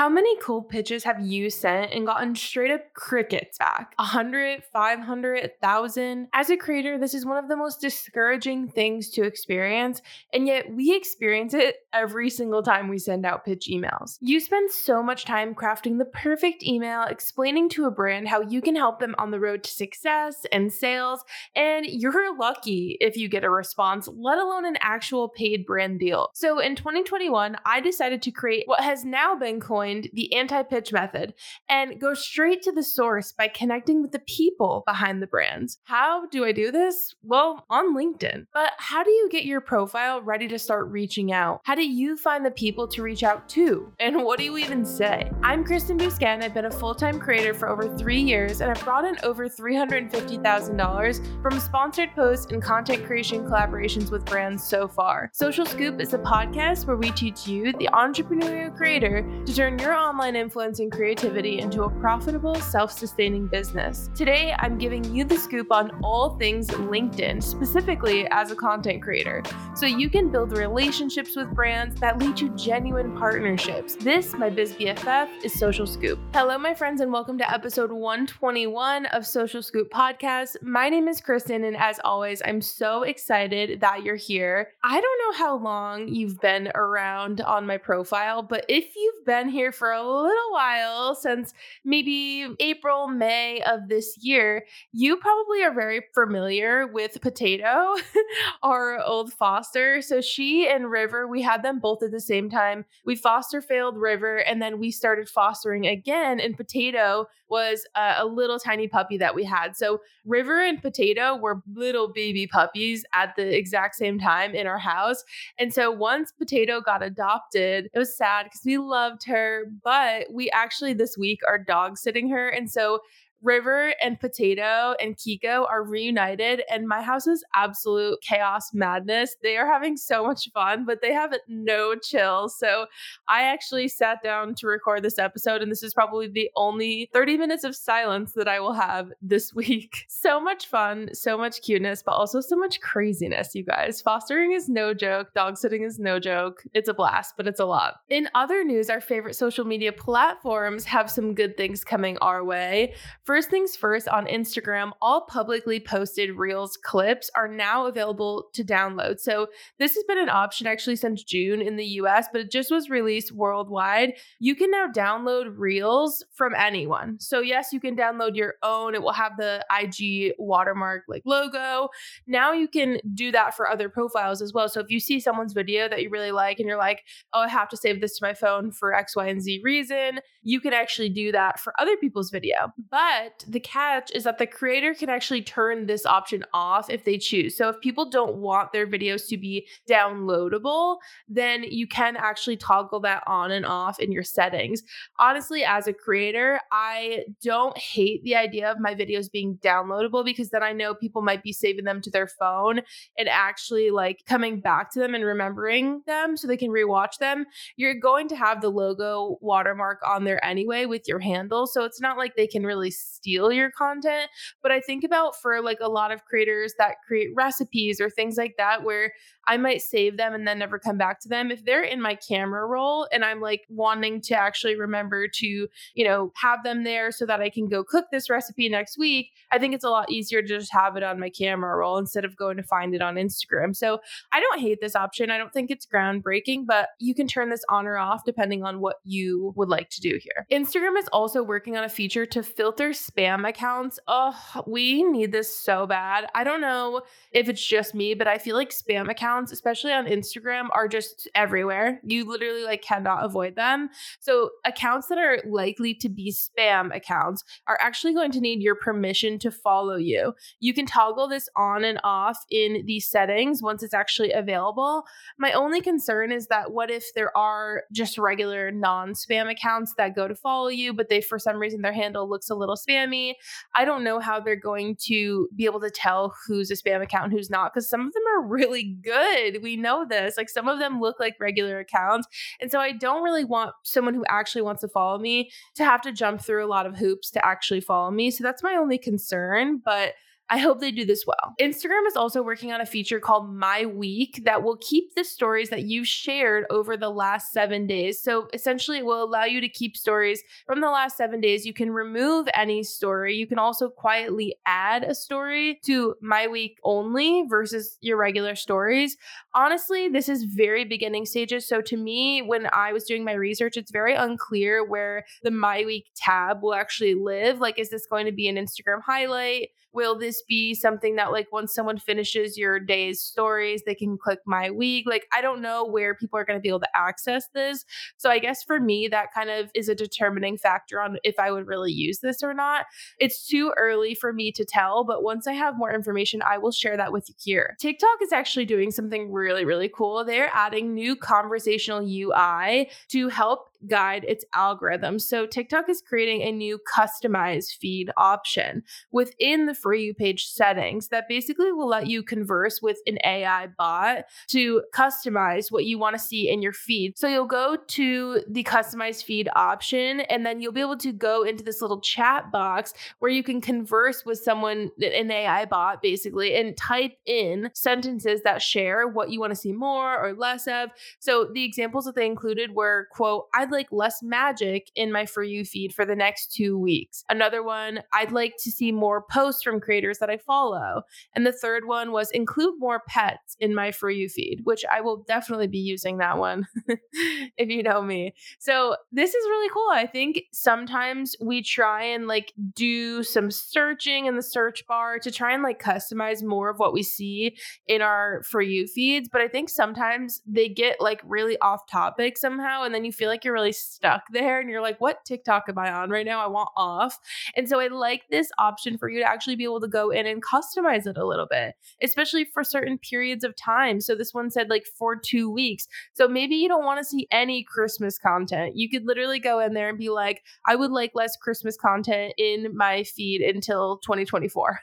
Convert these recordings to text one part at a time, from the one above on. How many cold pitches have you sent and gotten straight up crickets back? 100, 500, 1,000? As a creator, this is one of the most discouraging things to experience, and yet we experience it every single time we send out pitch emails. You spend so much time crafting the perfect email, explaining to a brand how you can help them on the road to success and sales, and you're lucky if you get a response, let alone an actual paid brand deal. So in 2021, I decided to create what has now been coined the anti-pitch method and go straight to the source by connecting with the people behind the brands. How do I do this? Well, on LinkedIn. But how do you get your profile ready to start reaching out? How do you find the people to reach out to? And what do you even say? I'm Kristen Bousquet, and I've been a full-time creator for over 3 years, and I've brought in over $350,000 from sponsored posts and content creation collaborations with brands so far. Social Scoop is a podcast where we teach you, the entrepreneurial creator, to turn your online influence and creativity into a profitable, self-sustaining business. Today, I'm giving you the scoop on all things LinkedIn, specifically as a content creator, so you can build relationships with brands that lead to genuine partnerships. This, my Biz BFF, is Social Scoop. Hello, my friends, and welcome to episode 121 of Social Scoop Podcast. My name is Kristen, and as always, I'm so excited that you're here. I don't know how long you've been around on my profile, but if you've been here for a little while, since maybe April, May of this year, you probably are very familiar with Potato, our old foster. So she and River, we had them both at the same time. We foster failed River, and then we started fostering again, and Potato was a little tiny puppy that we had. So River and Potato were little baby puppies at the exact same time in our house. And so once Potato got adopted, it was sad because we loved her, but we actually this week are dog sitting her. And so River and Potato and Kiko are reunited, and my house is absolute chaos madness. They are having so much fun, but they have no chill. So I actually sat down to record this episode, and this is probably the only 30 minutes of silence that I will have this week. So much fun, so much cuteness, but also so much craziness, you guys. Fostering is no joke. Dog sitting is no joke. It's a blast, but it's a lot. In other news, our favorite social media platforms have some good things coming our way. First things first, on Instagram, all publicly posted Reels clips are now available to download. So this has been an option actually since June in the US, but it just was released worldwide. You can now download Reels from anyone. So yes, you can download your own. It will have the IG watermark like logo. Now you can do that for other profiles as well. So if you see someone's video that you really like and you're like, oh, I have to save this to my phone for X, Y, and Z reason, you can actually do that for other people's video. But the catch is that the creator can actually turn this option off if they choose. So if people don't want their videos to be downloadable, then you can actually toggle that on and off in your settings. Honestly, as a creator, I don't hate the idea of my videos being downloadable, because then I know people might be saving them to their phone and actually like coming back to them and remembering them so they can rewatch them. You're going to have the logo watermark on there anyway with your handle. So it's not like they can really steal your content. But I think about for like a lot of creators that create recipes or things like that, where I might save them and then never come back to them. If they're in my camera roll and I'm like wanting to actually remember to, you know, have them there so that I can go cook this recipe next week, I think it's a lot easier to just have it on my camera roll instead of going to find it on Instagram. So I don't hate this option. I don't think it's groundbreaking, but you can turn this on or off depending on what you would like to do here. Instagram is also working on a feature to filter spam accounts. Oh, we need this so bad. I don't know if it's just me, but I feel like spam accounts, especially on Instagram, are just everywhere. You literally like cannot avoid them. So accounts that are likely to be spam accounts are actually going to need your permission to follow you. You can toggle this on and off in the settings once it's actually available. My only concern is that what if there are just regular non-spam accounts that go to follow you, but they, for some reason, their handle looks a little spammy. I don't know how they're going to be able to tell who's a spam account and who's not, because some of them are really good. We know this. Like some of them look like regular accounts. And so I don't really want someone who actually wants to follow me to have to jump through a lot of hoops to actually follow me. So that's my only concern. But I hope they do this well. Instagram is also working on a feature called My Week that will keep the stories that you've shared over the last 7 days. So essentially it will allow you to keep stories from the last 7 days. You can remove any story. You can also quietly add a story to My Week only versus your regular stories. Honestly, this is very beginning stages. So to me, when I was doing my research, it's very unclear where the My Week tab will actually live. Like, is this going to be an Instagram highlight? Will this be something that like once someone finishes your day's stories, they can click My Week? Like, I don't know where people are going to be able to access this. So I guess for me, that kind of is a determining factor on if I would really use this or not. It's too early for me to tell, but once I have more information, I will share that with you here. TikTok is actually doing something really, really cool. They're adding new conversational UI to help guide its algorithm. So TikTok is creating a new customized feed option within the For You page settings that basically will let you converse with an AI bot to customize what you want to see in your feed. So you'll go to the customized feed option, and then you'll be able to go into this little chat box where you can converse with someone, an AI bot basically, and type in sentences that share what you want to see more or less of. So the examples that they included were, quote, I'd like less magic in my For You feed for the next 2 weeks. Another one, I'd like to see more posts from creators that I follow. And the third one was include more pets in my For You feed, which I will definitely be using that one if you know me. So this is really cool. I think sometimes we try and like do some searching in the search bar to try and like customize more of what we see in our For You feeds. But I think sometimes they get like really off topic somehow. And then you feel like you're really stuck there and you're like, what TikTok am I on right now? I want off. And so I like this option for you to actually be able to go in and customize it a little bit, especially for certain periods of time. So this one said like for 2 weeks. So maybe you don't want to see any Christmas content. You could literally go in there and be like, I would like less Christmas content in my feed until 2024,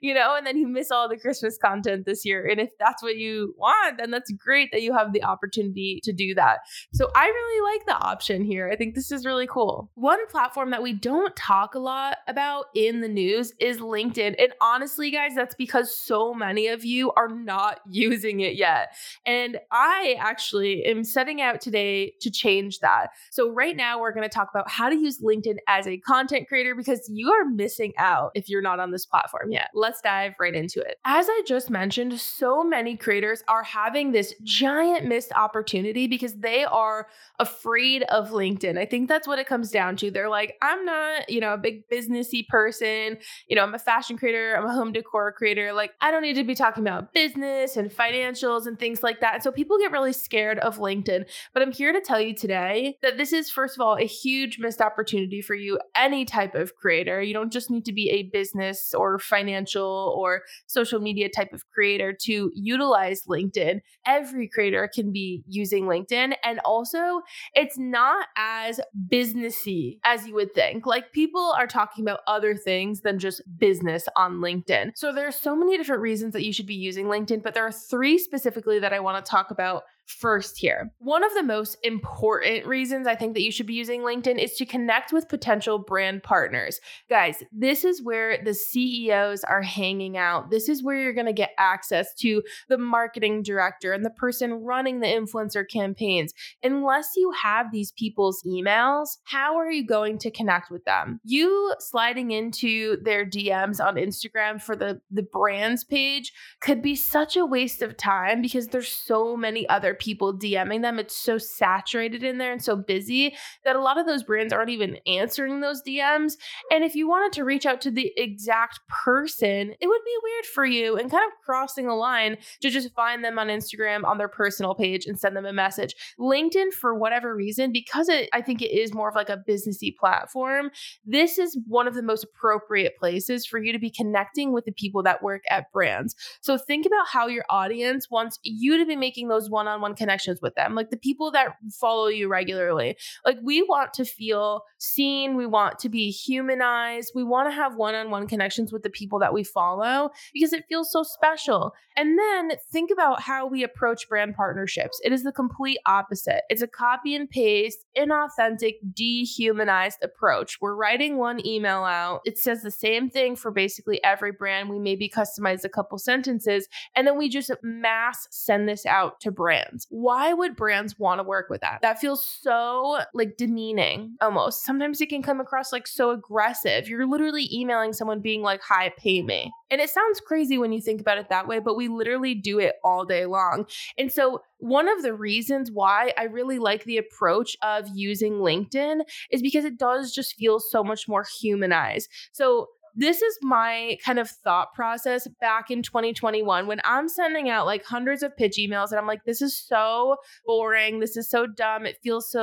you know, and then you miss all the Christmas content this year. And if that's what you want, then that's great that you have the opportunity to do that. So I really like the option here. I think this is really cool. One platform that we don't talk a lot about in the news is LinkedIn. And honestly, guys, that's because so many of you are not using it yet. And I actually am setting out today to change that. So right now we're going to talk about how to use LinkedIn as a content creator because you are missing out if you're not on this platform yet. Let's dive right into it. As I just mentioned, so many creators are having this giant missed opportunity because they are afraid of LinkedIn. I think that's what it comes down to. They're like, I'm not, a big businessy person. I'm a fashion creator, I'm a home decor creator. Like, I don't need to be talking about business and financials and things like that. And so people get really scared of LinkedIn. But I'm here to tell you today that this is, first of all, a huge missed opportunity for you, any type of creator. You don't just need to be a business or financial or social media type of creator to utilize LinkedIn. Every creator can be using LinkedIn. And also, it's not as businessy as you would think. Like, people are talking about other things than just business on LinkedIn. So there are so many different reasons that you should be using LinkedIn, but there are three specifically that I want to talk about first here. One of the most important reasons I think that you should be using LinkedIn is to connect with potential brand partners. Guys, this is where the CEOs are hanging out. This is where you're going to get access to the marketing director and the person running the influencer campaigns. Unless you have these people's emails, how are you going to connect with them? You sliding into their DMs on Instagram for the brands page could be such a waste of time because there's so many other people DMing them. It's so saturated in there and so busy that a lot of those brands aren't even answering those DMs. And if you wanted to reach out to the exact person, it would be weird for you and kind of crossing a line to just find them on Instagram on their personal page and send them a message. LinkedIn, for whatever reason, because I think it is more of like a businessy platform, this is one of the most appropriate places for you to be connecting with the people that work at brands. So think about how your audience wants you to be making those one-on-one one-on-one connections with them, like the people that follow you regularly. Like, we want to feel seen. We want to be humanized. We want to have one-on-one connections with the people that we follow because it feels so special. And then think about how we approach brand partnerships. It is the complete opposite. It's a copy and paste, inauthentic, dehumanized approach. We're writing one email out. It says the same thing for basically every brand. We maybe customize a couple sentences, and then we just mass send this out to brands. Why would brands want to work with that? That feels so like demeaning almost. Sometimes it can come across like so aggressive. You're literally emailing someone being like, hi, pay me. And it sounds crazy when you think about it that way, but we literally do it all day long. And so one of the reasons why I really like the approach of using LinkedIn is because it does just feel so much more humanized. So this is my kind of thought process back in 2021 when I'm sending out like hundreds of pitch emails and I'm like, this is so boring. This is so dumb. It feels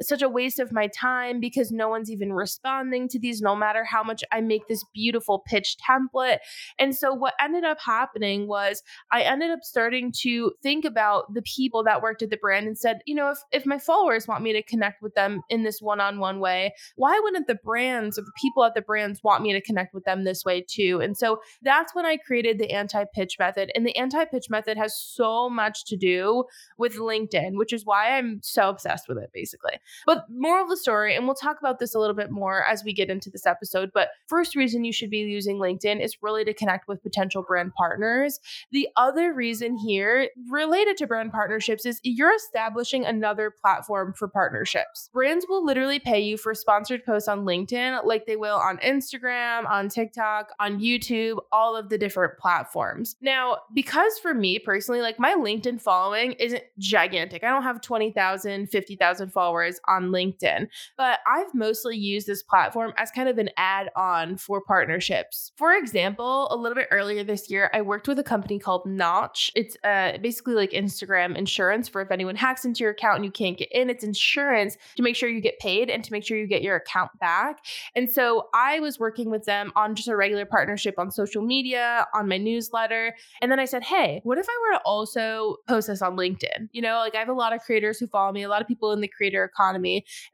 such a waste of my time because no one's even responding to these, no matter how much I make this beautiful pitch template. And so what ended up happening was I ended up starting to think about the people that worked at the brand and said, you know, if my followers want me to connect with them in this one-on-one way, why wouldn't the brands or the people at the brands want me to connect with them this way too? And so that's when I created the anti-pitch method. And the anti-pitch method has so much to do with LinkedIn, which is why I'm so obsessed with it basically. But moral of the story, and we'll talk about this a little bit more as we get into this episode, but first reason you should be using LinkedIn is really to connect with potential brand partners. The other reason here related to brand partnerships is you're establishing another platform for partnerships. Brands will literally pay you for sponsored posts on LinkedIn like they will on Instagram, on TikTok, on YouTube, all of the different platforms. Now, because for me personally, like my LinkedIn following isn't gigantic. I don't have 20,000, 50,000 followers on LinkedIn, but I've mostly used this platform as kind of an add-on for partnerships. For example, a little bit earlier this year, I worked with a company called Notch. It's basically like Instagram insurance for if anyone hacks into your account and you can't get in, it's insurance to make sure you get paid and to make sure you get your account back. And so I was working with them on just a regular partnership on social media, on my newsletter. And then I said, hey, what if I were to also post this on LinkedIn? You know, like I have a lot of creators who follow me, a lot of people in the creator economy.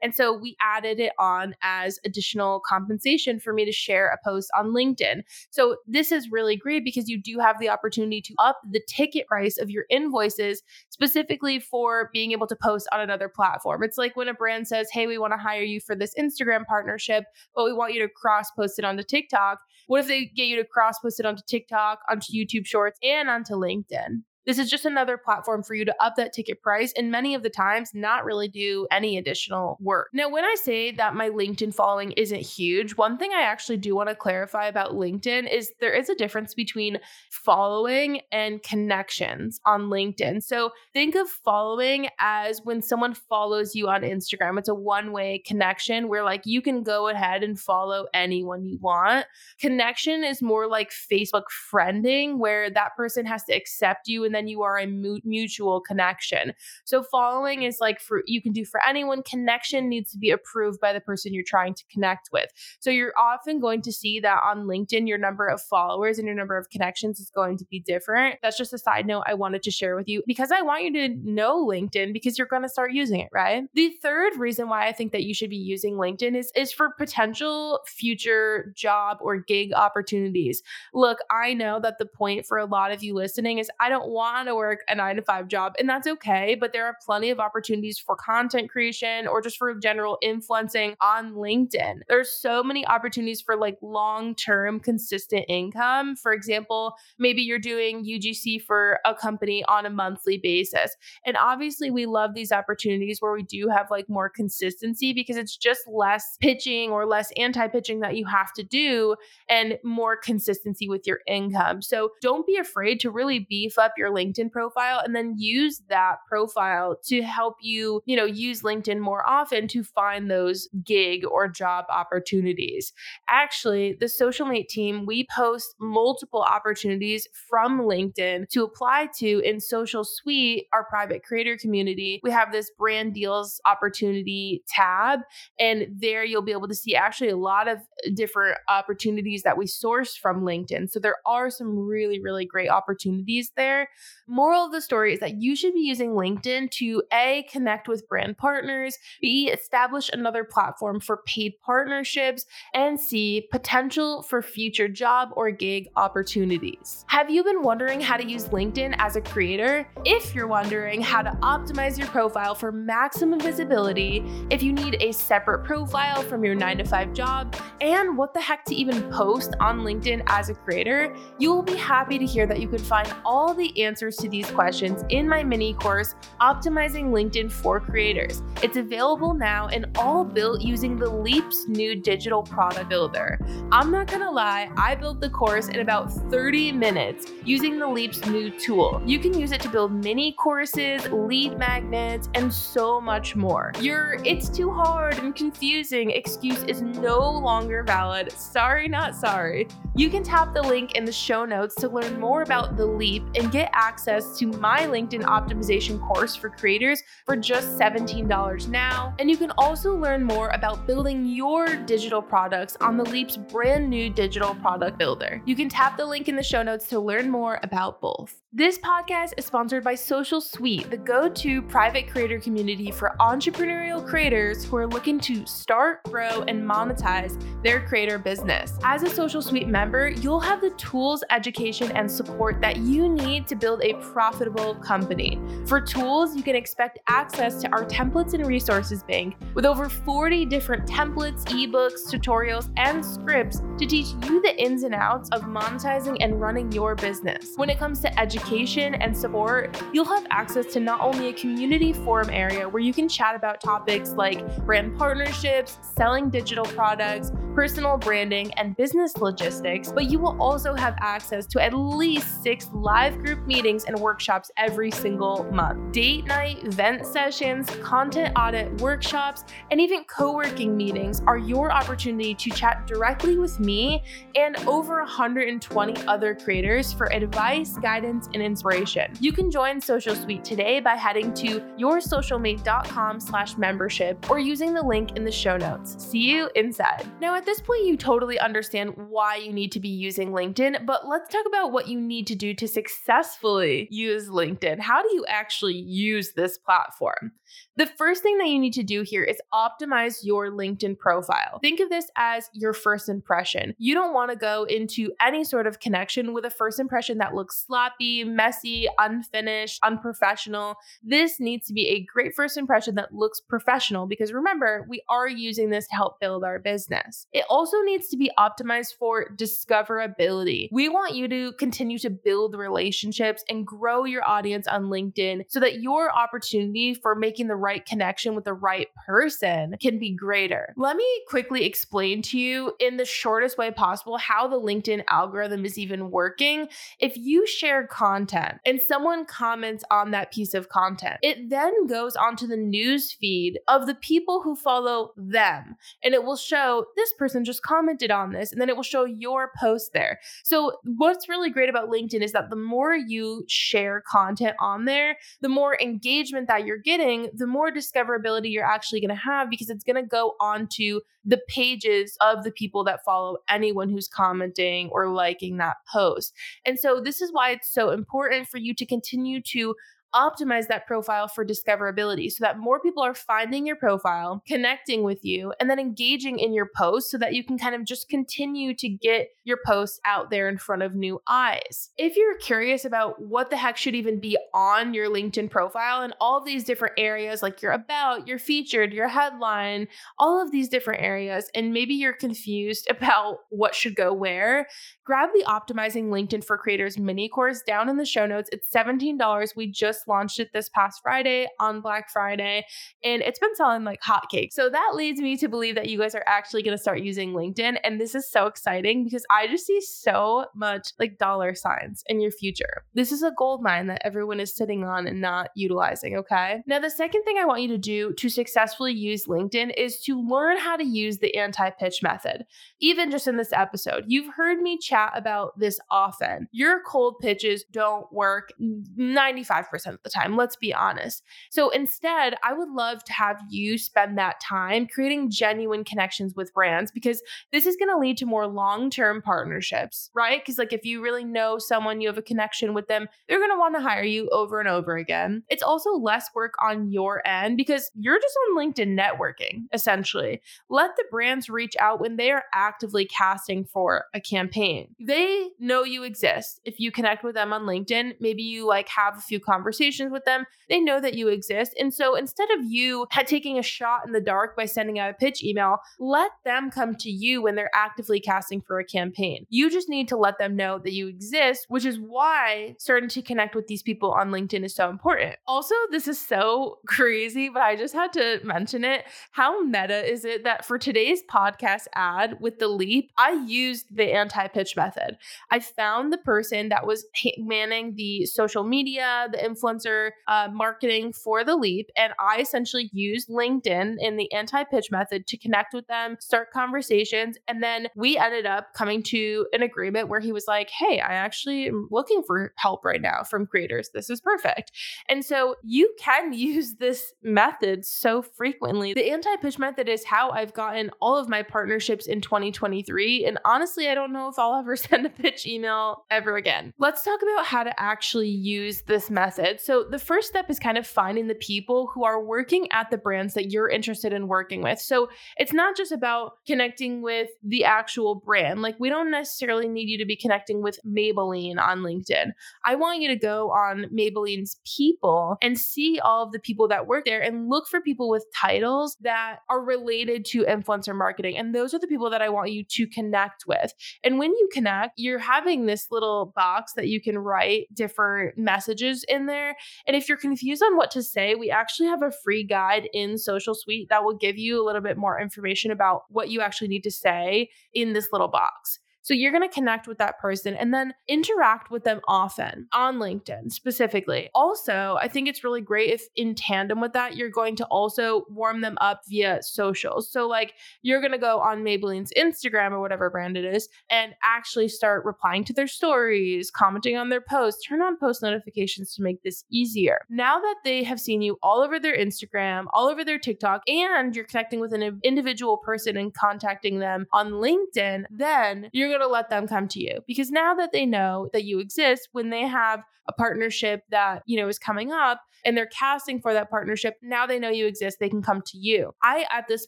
And so we added it on as additional compensation for me to share a post on LinkedIn. So this is really great because you do have the opportunity to up the ticket price of your invoices specifically for being able to post on another platform. It's like when a brand says, hey, we want to hire you for this Instagram partnership, but we want you to cross post it onto TikTok. What if they get you to cross post it onto TikTok, onto YouTube Shorts, and onto LinkedIn? This is just another platform for you to up that ticket price and many of the times not really do any additional work. Now, when I say that my LinkedIn following isn't huge, one thing I actually do want to clarify about LinkedIn is there is a difference between following and connections on LinkedIn. So think of following as when someone follows you on Instagram. It's a one-way connection where like you can go ahead and follow anyone you want. Connection is more like Facebook friending where that person has to accept you and then you are a mutual connection. So following is like for you can do for anyone. Connection needs to be approved by the person you're trying to connect with. So you're often going to see that on LinkedIn, your number of followers and your number of connections is going to be different. That's just a side note I wanted to share with you because I want you to know LinkedIn because you're going to start using it, right? The third reason why I think that you should be using LinkedIn is for potential future job or gig opportunities. Look, I know that the point for a lot of you listening is I don't want to work a 9-to-5 job, and that's okay. But there are plenty of opportunities for content creation or just for general influencing on LinkedIn. There's so many opportunities for like long-term consistent income. For example, maybe you're doing UGC for a company on a monthly basis. And obviously we love these opportunities where we do have like more consistency because it's just less pitching or less anti-pitching that you have to do and more consistency with your income. So don't be afraid to really beef up your LinkedIn profile and then use that profile to help you, you know, use LinkedIn more often to find those gig or job opportunities. Actually, the SocialMate team, we post multiple opportunities from LinkedIn to apply to in Social Suite, our private creator community. We have this brand deals opportunity tab, and there you'll be able to see actually a lot of different opportunities that we source from LinkedIn. So there are some really, really great opportunities there. Moral of the story is that you should be using LinkedIn to A, connect with brand partners, B, establish another platform for paid partnerships, and C, potential for future job or gig opportunities. Have you been wondering how to use LinkedIn as a creator? If you're wondering how to optimize your profile for maximum visibility, if you need a separate profile from your 9-to-5 job, and what the heck to even post on LinkedIn as a creator, you will be happy to hear that you can find all the answers to these questions in my mini course, Optimizing LinkedIn for Creators. It's available now and all built using the Leap's new digital product builder. I'm not gonna lie, I built the course in about 30 minutes using the Leap's new tool. You can use it to build mini courses, lead magnets, and so much more. Your "it's too hard and confusing" excuse is no longer valid. Sorry, not sorry. You can tap the link in the show notes to learn more about the Leap and get access to my LinkedIn optimization course for creators for just $17 now. And you can also learn more about building your digital products on the Leap's brand new digital product builder. You can tap the link in the show notes to learn more about both. This podcast is sponsored by Social Suite, the go-to private creator community for entrepreneurial creators who are looking to start, grow, and monetize their creator business. As a Social Suite member, you'll have the tools, education, and support that you need to build a profitable company. For tools, you can expect access to our templates and resources bank with over 40 different templates, ebooks, tutorials, and scripts to teach you the ins and outs of monetizing and running your business. When it comes to education and support, you'll have access to not only a community forum area where you can chat about topics like brand partnerships, selling digital products, personal branding, and business logistics, but you will also have access to at least 6 live group meetings and workshops every single month. Date night, event sessions, content audit workshops, and even co-working meetings are your opportunity to chat directly with me and over 120 other creators for advice, guidance, and inspiration. You can join Social Suite today by heading to yoursocialmate.com/membership or using the link in the show notes. See you inside. Now, at this point, you totally understand why you need to be using LinkedIn, but let's talk about what you need to do to successfully use LinkedIn. How do you actually use this platform? The first thing that you need to do here is optimize your LinkedIn profile. Think of this as your first impression. You don't want to go into any sort of connection with a first impression that looks sloppy, messy, unfinished, unprofessional. This needs to be a great first impression that looks professional because remember, we are using this to help build our business. It also needs to be optimized for discoverability. We want you to continue to build relationships and grow your audience on LinkedIn so that your opportunity for making the right connection with the right person can be greater. Let me quickly explain to you in the shortest way possible how the LinkedIn algorithm is even working. If you share content and someone comments on that piece of content, it then goes onto the news feed of the people who follow them. And it will show this person just commented on this, and then it will show your post there. So what's really great about LinkedIn is that the more you share content on there, the more engagement that you're getting, the more discoverability you're actually going to have because it's going to go onto the pages of the people that follow anyone who's commenting or liking that post. And so this is why it's so important for you to continue to optimize that profile for discoverability so that more people are finding your profile, connecting with you, and then engaging in your posts so that you can kind of just continue to get your posts out there in front of new eyes. If you're curious about what the heck should even be on your LinkedIn profile and all of these different areas like your about, your featured, your headline, all of these different areas, and maybe you're confused about what should go where, grab the Optimizing LinkedIn for Creators mini course down in the show notes. It's $17. We just launched it this past Friday on Black Friday, and it's been selling like hotcakes. So that leads me to believe that you guys are actually going to start using LinkedIn. And this is so exciting because I just see so much like dollar signs in your future. This is a gold mine that everyone is sitting on and not utilizing. Okay. Now, the second thing I want you to do to successfully use LinkedIn is to learn how to use the anti-pitch method. Even just in this episode, you've heard me chat about this often. Your cold pitches don't work 95%. 100% of the time. Let's be honest. So instead, I would love to have you spend that time creating genuine connections with brands, because this is going to lead to more long-term partnerships, right? Because like if you really know someone, you have a connection with them, they're going to want to hire you over and over again. It's also less work on your end because you're just on LinkedIn networking, essentially. Let the brands reach out when they are actively casting for a campaign. They know you exist. If you connect with them on LinkedIn, maybe you like have a few conversations with them, they know that you exist. And so instead of you taking a shot in the dark by sending out a pitch email, let them come to you when they're actively casting for a campaign. You just need to let them know that you exist, which is why starting to connect with these people on LinkedIn is so important. Also, this is so crazy, but I just had to mention it. How meta is it that for today's podcast ad with the Leap, I used the anti-pitch method. I found the person that was manning the social media, the influencer marketing for the Leap. And I essentially used LinkedIn in the anti-pitch method to connect with them, start conversations. And then we ended up coming to an agreement where he was like, hey, I actually am looking for help right now from creators. This is perfect. And so you can use this method so frequently. The anti-pitch method is how I've gotten all of my partnerships in 2023. And honestly, I don't know if I'll ever send a pitch email ever again. Let's talk about how to actually use this method. So the first step is kind of finding the people who are working at the brands that you're interested in working with. So it's not just about connecting with the actual brand. Like we don't necessarily need you to be connecting with Maybelline on LinkedIn. I want you to go on Maybelline's people and see all of the people that work there and look for people with titles that are related to influencer marketing. And those are the people that I want you to connect with. And when you connect, you're having this little box that you can write different messages in there. And if you're confused on what to say, we actually have a free guide in Social Suite that will give you a little bit more information about what you actually need to say in this little box. So you're going to connect with that person and then interact with them often on LinkedIn specifically. Also, I think it's really great if in tandem with that, you're going to also warm them up via socials. So like you're going to go on Maybelline's Instagram or whatever brand it is and actually start replying to their stories, commenting on their posts, turn on post notifications to make this easier. Now that they have seen you all over their Instagram, all over their TikTok, and you're connecting with an individual person and contacting them on LinkedIn, then you're going to let them come to you, because now that they know that you exist, when they have a partnership that, you know, is coming up and they're casting for that partnership, now they know you exist, they can come to you. I, at this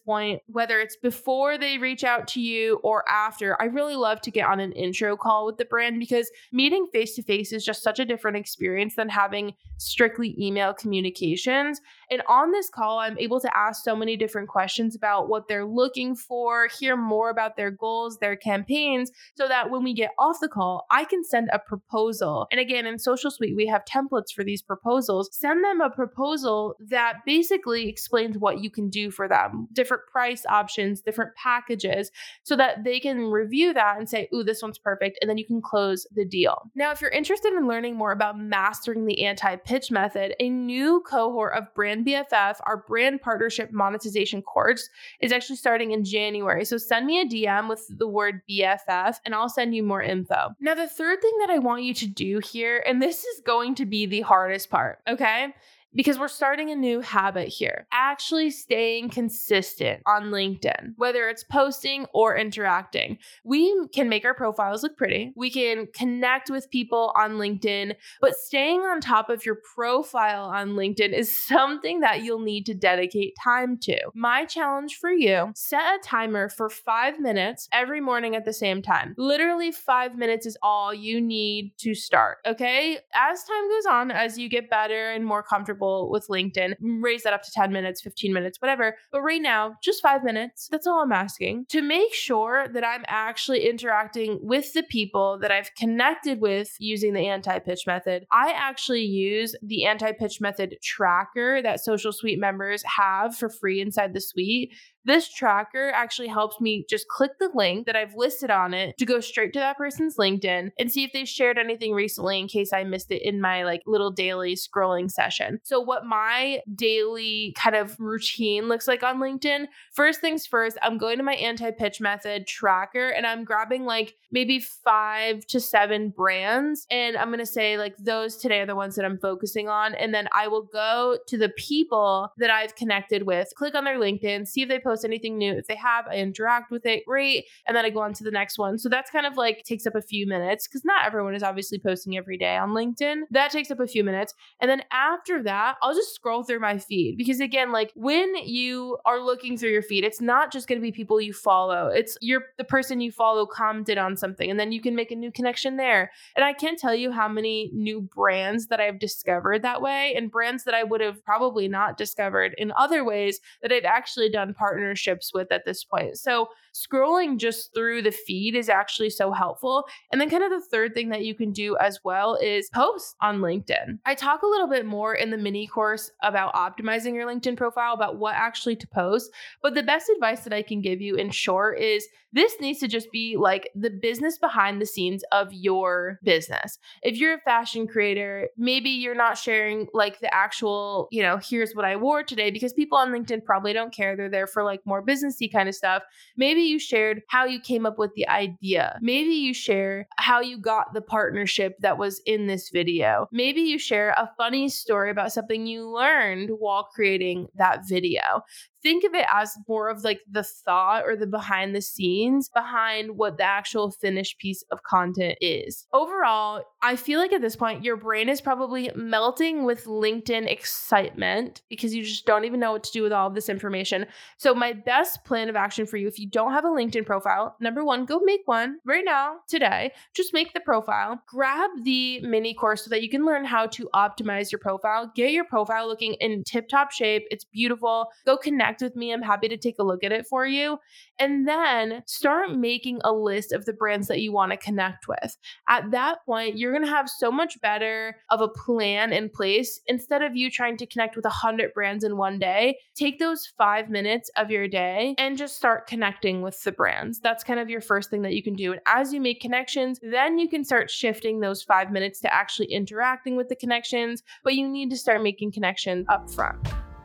point, whether it's before they reach out to you or after, I really love to get on an intro call with the brand, because meeting face to face is just such a different experience than having strictly email communications. And on this call, I'm able to ask so many different questions about what they're looking for, hear more about their goals, their campaigns, so that when we get off the call, I can send a proposal. And again, in Social Suite, we have templates for these proposals. Send them a proposal that basically explains what you can do for them, different price options, different packages, so that they can review that and say, ooh, this one's perfect. And then you can close the deal. Now, if you're interested in learning more about mastering the anti-pitch method, a new cohort of Brand BFF, our brand partnership monetization course, is actually starting in January. So send me a DM with the word BFF and I'll send you more info. Now, the third thing that I want you to do here, and this is going to be the hardest part, okay? Because we're starting a new habit here, actually staying consistent on LinkedIn, whether it's posting or interacting. We can make our profiles look pretty. We can connect with people on LinkedIn, but staying on top of your profile on LinkedIn is something that you'll need to dedicate time to. My challenge for you, set a timer for 5 minutes every morning at the same time. Literally 5 minutes is all you need to start, okay? As time goes on, as you get better and more comfortable with LinkedIn, raise that up to 10 minutes, 15 minutes, whatever. But right now, just 5 minutes. That's all I'm asking, to make sure that I'm actually interacting with the people that I've connected with using the anti-pitch method. I actually use the anti-pitch method tracker that Social Suite members have for free inside the suite. This tracker actually helps me just click the link that I've listed on it to go straight to that person's LinkedIn and see if they shared anything recently in case I missed it in my like little daily scrolling session. So what my daily kind of routine looks like on LinkedIn, first things first, I'm going to my anti-pitch method tracker and I'm grabbing like maybe 5 to 7 brands. And I'm going to say like those today are the ones that I'm focusing on. And then I will go to the people that I've connected with, click on their LinkedIn, see if they post anything new. If they have, I interact with it. Great. And then I go on to the next one. So that's kind of like takes up a few minutes because not everyone is obviously posting every day on LinkedIn. That takes up a few minutes. And then after that, I'll just scroll through my feed because again, like when you are looking through your feed, it's not just going to be people you follow. It's the person you follow commented on something and then you can make a new connection there. And I can't tell you how many new brands that I've discovered that way and brands that I would have probably not discovered in other ways that I've actually done partnerships with at this point. So scrolling just through the feed is actually so helpful. And then kind of the third thing that you can do as well is post on LinkedIn. I talk a little bit more in the mini course about optimizing your LinkedIn profile, about what actually to post. But the best advice that I can give you in short is this needs to just be like the business behind the scenes of your business. If you're a fashion creator, maybe you're not sharing like the actual, you know, here's what I wore today because people on LinkedIn probably don't care. They're there for like more businessy kind of stuff. Maybe you shared how you came up with the idea. Maybe you share how you got the partnership that was in this video. Maybe you share a funny story about something you learned while creating that video. Think of it as more of like the thought or the behind the scenes behind what the actual finished piece of content is. Overall, I feel like at this point, your brain is probably melting with LinkedIn excitement because you just don't even know what to do with all of this information. So my best plan of action for you, if you don't have a LinkedIn profile, number one, go make one right now, today. Just make the profile. Grab the mini course so that you can learn how to optimize your profile. Get your profile looking in tip-top shape. It's beautiful. Go connect with me. I'm happy to take a look at it for you. And then start making a list of the brands that you want to connect with. At that point, you're going to have so much better of a plan in place. Instead of you trying to connect with 100 brands in one day, take those 5 minutes of your day and just start connecting with the brands. That's kind of your first thing that you can do. And as you make connections, then you can start shifting those 5 minutes to actually interacting with the connections, but you need to start making connections up front.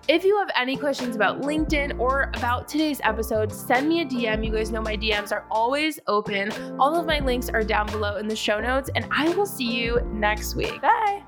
If you have any questions about LinkedIn or about today's episode, send me a DM. You guys know my DMs are always open. All of my links are down below in the show notes, and I will see you next week. Bye.